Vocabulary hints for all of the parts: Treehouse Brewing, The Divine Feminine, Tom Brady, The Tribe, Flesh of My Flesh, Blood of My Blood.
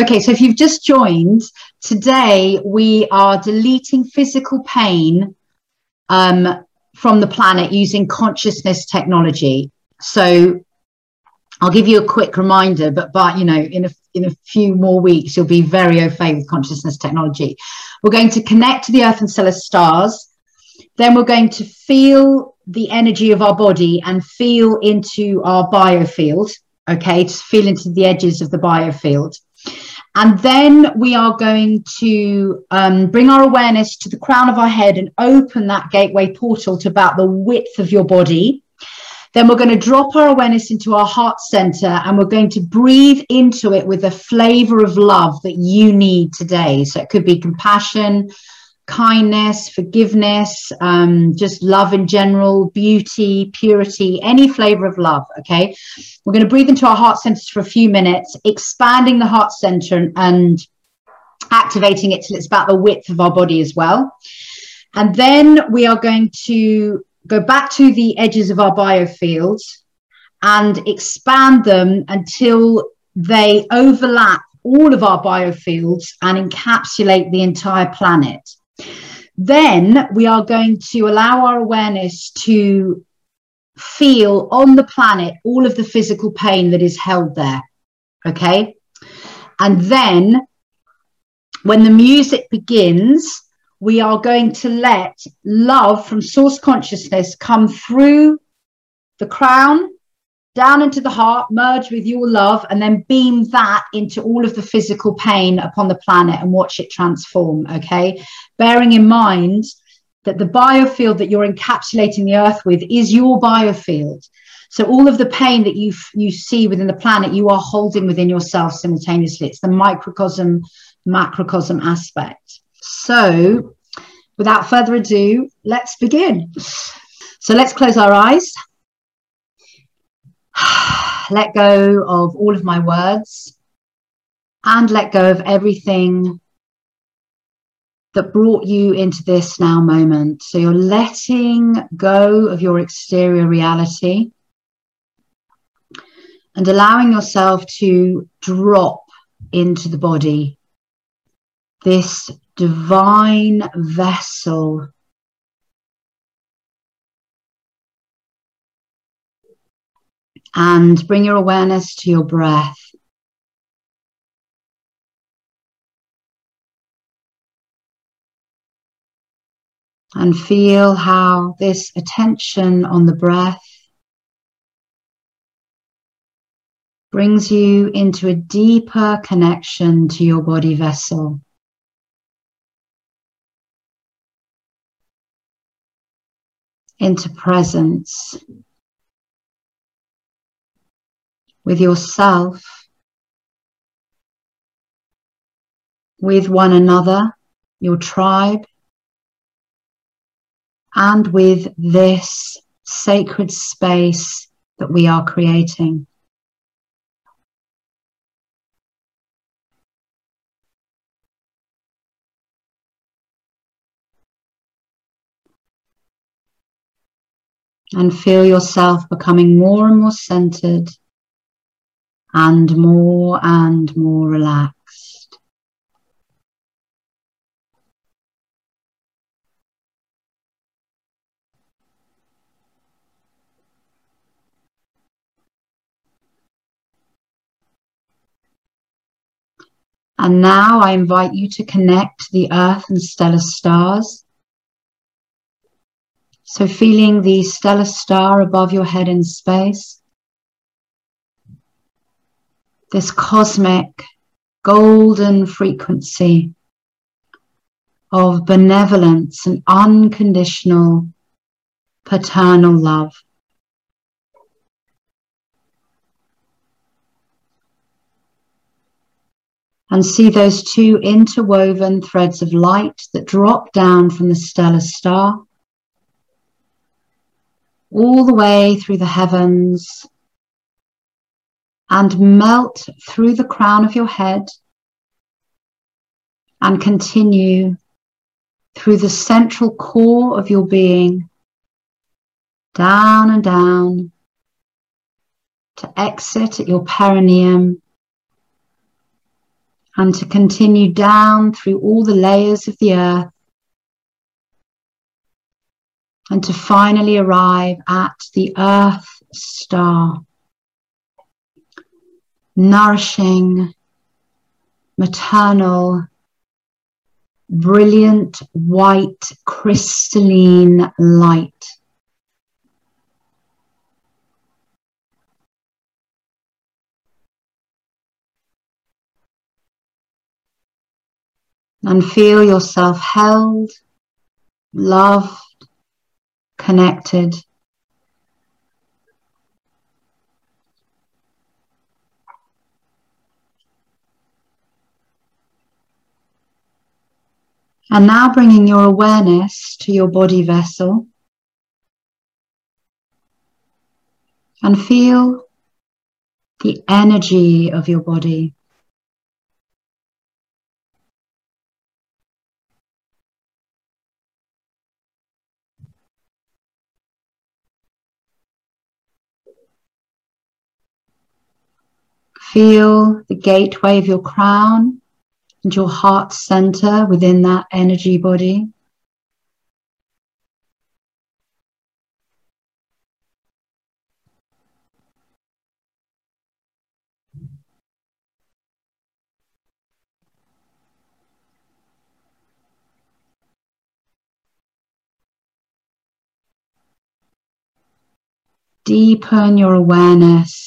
Okay, so if you've just joined, today we are deleting physical pain from the planet using consciousness technology. So I'll give you a quick reminder, but you know, in a few more weeks, you'll be very au fait with consciousness technology. We're going to connect to the Earth and Solar Stars. Then we're going to feel the energy of our body and feel into our biofield. Okay, just feel into the edges of the biofield. And then we are going to bring our awareness to the crown of our head and open that gateway portal to about the width of your body. Then we're going to drop our awareness into our heart center, and we're going to breathe into it with the flavor of love that you need today. So it could be compassion, kindness, forgiveness, just love in general, beauty, purity, any flavor of love. Okay, we're going to breathe into our heart centers for a few minutes, expanding the heart center and activating it till it's about the width of our body as well. And then we are going to go back to the edges of our biofield and expand them until they overlap all of our biofields and encapsulate the entire planet. Then we are going to allow our awareness to feel on the planet all of the physical pain that is held there. Okay. And then when the music begins, we are going to let love from source consciousness come through the crown, down into the heart, merge with your love, and then beam that into all of the physical pain upon the planet and watch it transform, okay? Bearing in mind that the biofield that you're encapsulating the Earth with is your biofield. So all of the pain that you see within the planet, you are holding within yourself simultaneously. It's the microcosm, macrocosm aspect. So without further ado, let's begin. So let's close our eyes. Let go of all of my words and let go of everything that brought you into this now moment. So you're letting go of your exterior reality and allowing yourself to drop into the body, this divine vessel. And bring your awareness to your breath. And feel how this attention on the breath brings you into a deeper connection to your body vessel. Into presence with yourself, with one another, your tribe, and with this sacred space that we are creating. And feel yourself becoming more and more centered and more relaxed. And now I invite you to connect to the Earth and stellar stars. So feeling the stellar star above your head in space. This cosmic golden frequency of benevolence and unconditional paternal love. And see those two interwoven threads of light that drop down from the stellar star all the way through the heavens and melt through the crown of your head and continue through the central core of your being, down and down, to exit at your perineum and to continue down through all the layers of the earth, and to finally arrive at the Earth Star, nourishing, maternal, brilliant, white, crystalline light. And feel yourself held, loved, connected. And now bringing your awareness to your body vessel, and feel the energy of your body. Feel the gateway of your crown and your heart center within that energy body. Deepen your awareness,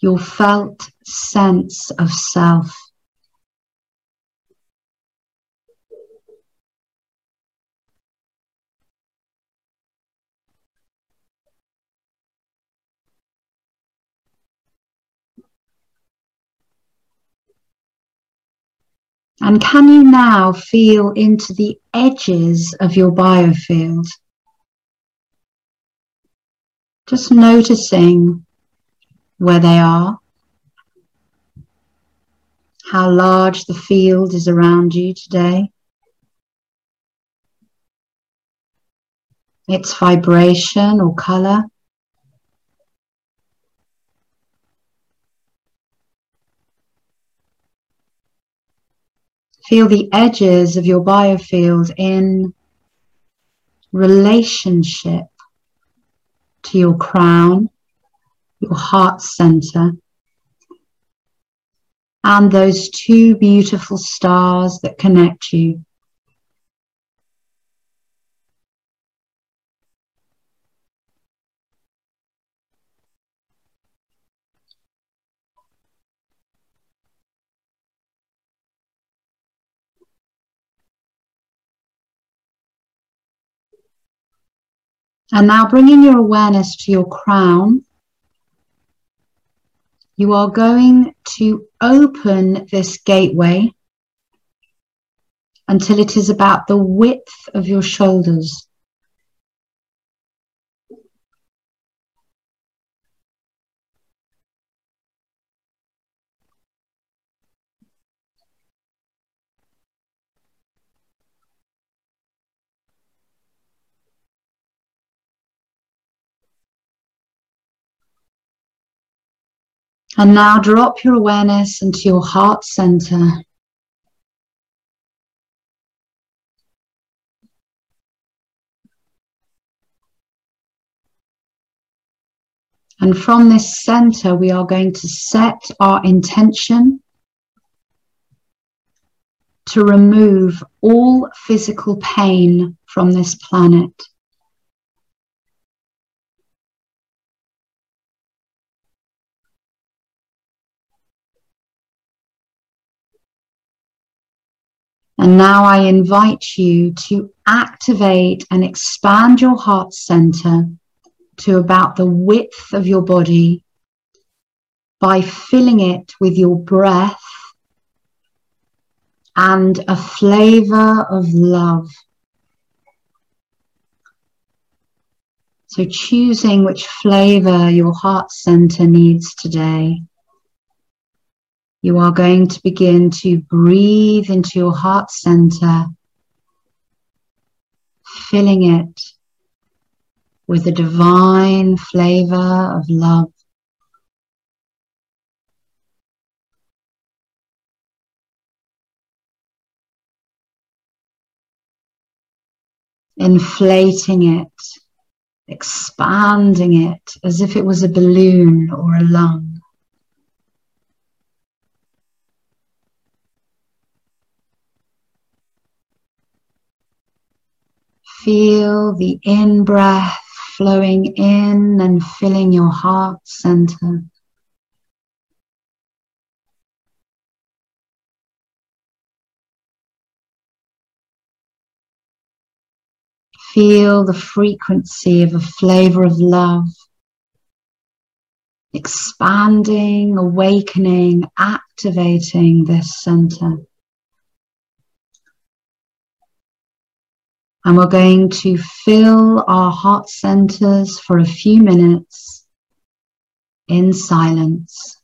your felt sense of self. And can you now feel into the edges of your biofield? Just noticing where they are, how large the field is around you today, its vibration or color. Feel the edges of your biofield in relationship to your crown, your heart center, and those two beautiful stars that connect you. And now bringing your awareness to your crown, you are going to open this gateway until it is about the width of your shoulders. And now drop your awareness into your heart center. And from this center, we are going to set our intention to remove all physical pain from this planet. And now I invite you to activate and expand your heart center to about the width of your body by filling it with your breath and a flavor of love. So choosing which flavor your heart center needs today. You are going to begin to breathe into your heart center, filling it with the divine flavor of love. inflating it, expanding it as if it was a balloon or a lung. Feel the in-breath flowing in and filling your heart center. Feel the frequency of a flavor of love, expanding, awakening, activating this center. And we're going to fill our heart centers for a few minutes in silence.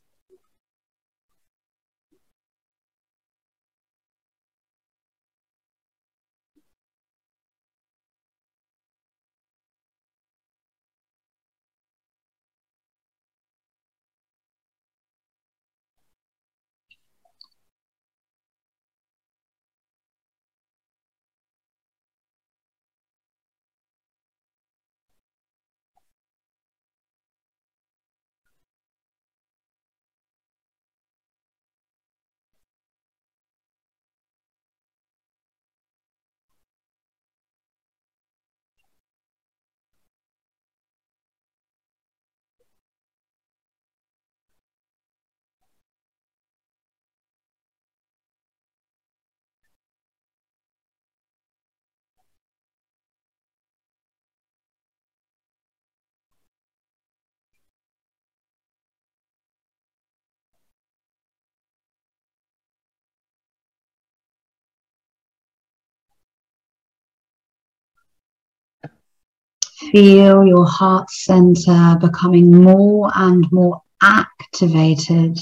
Feel your heart center becoming more and more activated,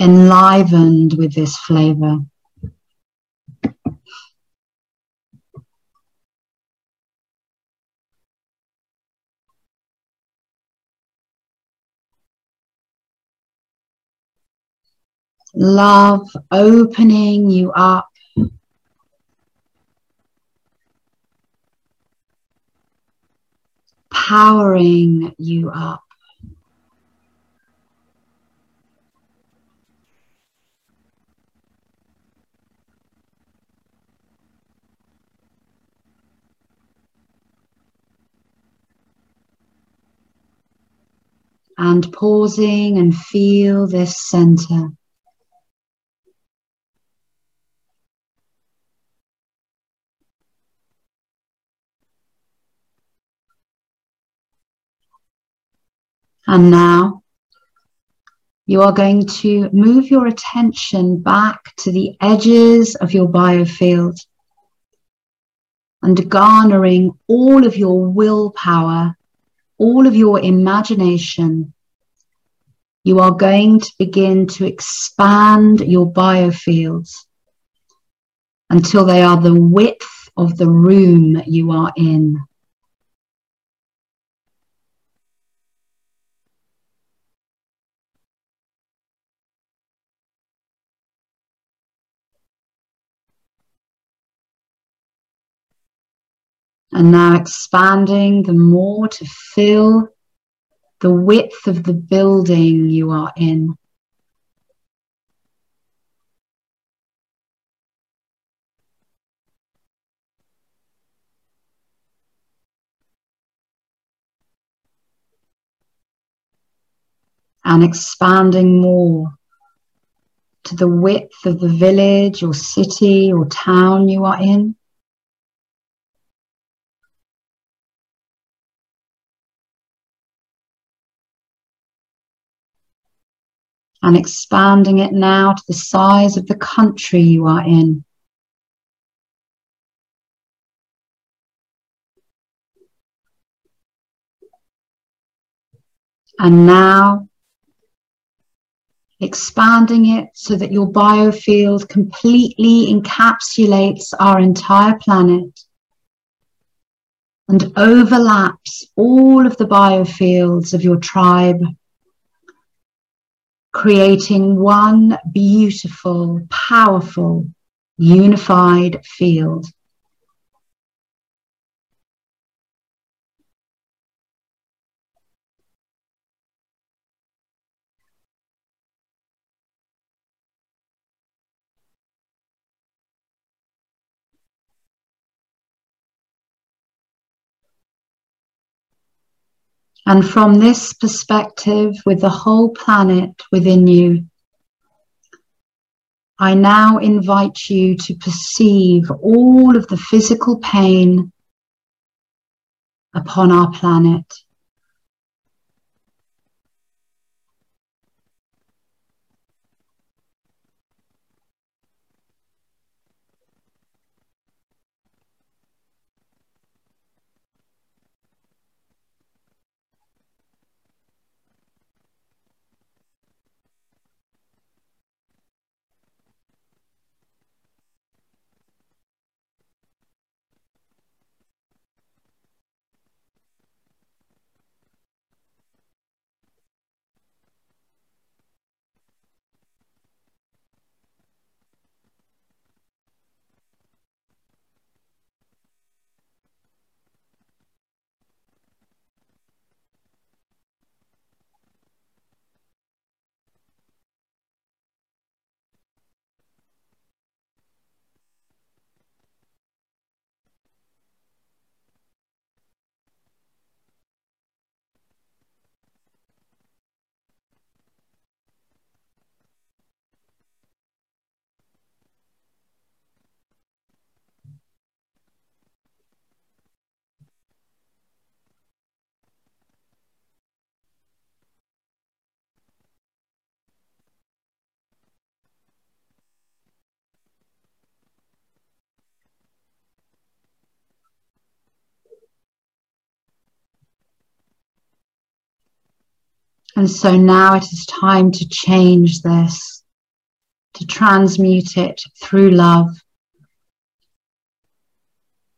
enlivened with this flavor. Love opening you up, powering you up. And pausing and feel this center. And now you are going to move your attention back to the edges of your biofield and garnering all of your willpower, all of your imagination. You are going to begin to expand your biofields until they are the width of the room you are in. And now expanding them more to fill the width of the building you are in. And expanding more to the width of the village or city or town you are in. And expanding it now to the size of the country you are in. And now expanding it so that your biofield completely encapsulates our entire planet and overlaps all of the biofields of your tribe, creating one beautiful, powerful, unified field. And from this perspective, with the whole planet within you, I now invite you to perceive all of the physical pain upon our planet. And so now it is time to change this, to transmute it through love.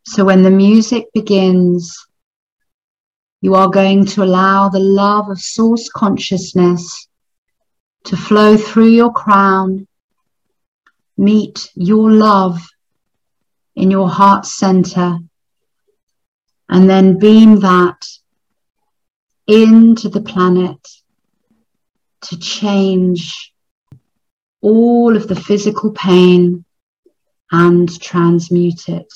So when the music begins, you are going to allow the love of source consciousness to flow through your crown, meet your love in your heart center, and then beam that into the planet, to change all of the physical pain and transmute it.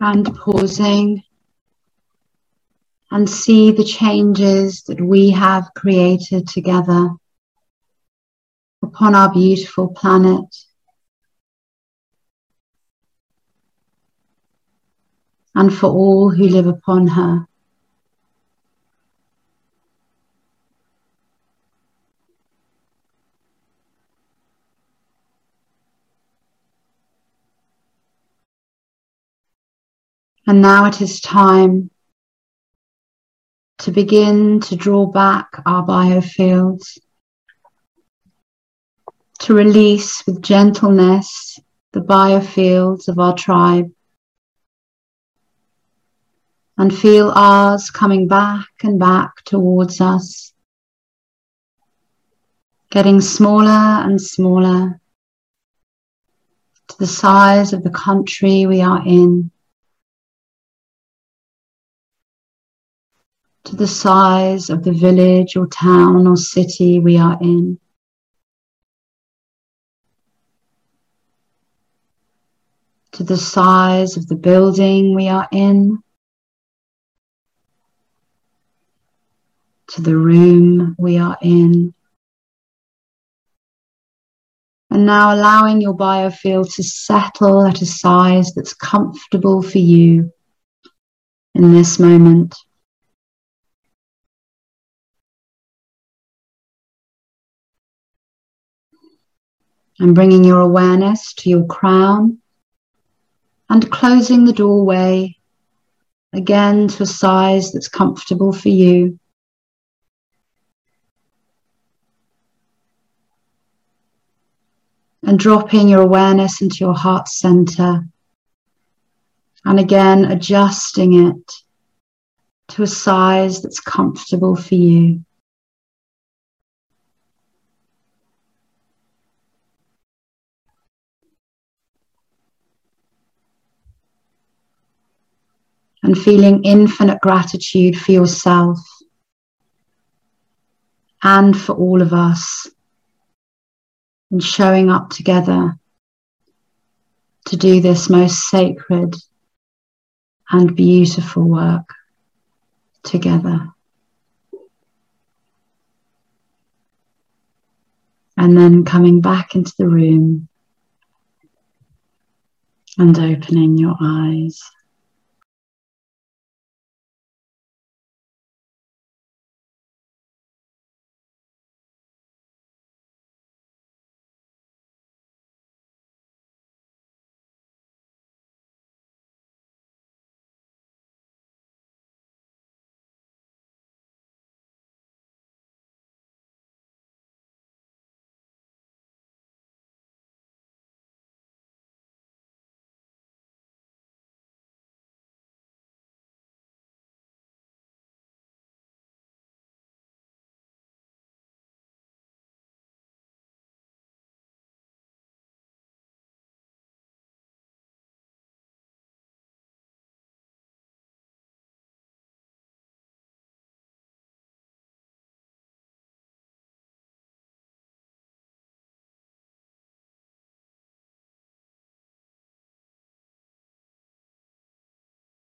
and pausing, and see the changes that we have created together upon our beautiful planet. And for all who live upon her. And now it is time to begin to draw back our biofields, to release with gentleness the biofields of our tribe, and feel ours coming back and back towards us, getting smaller and smaller to the size of the country we are in, to the size of the village or town or city we are in. To the size of the building we are in. To the room we are in. And now allowing your biofield to settle at a size that's comfortable for you in this moment. And bringing your awareness to your crown and closing the doorway again to a size that's comfortable for you. And dropping your awareness into your heart center. And again, adjusting it to a size that's comfortable for you. And feeling infinite gratitude for yourself and for all of us. And showing up together to do this most sacred and beautiful work together. And then coming back into the room and opening your eyes.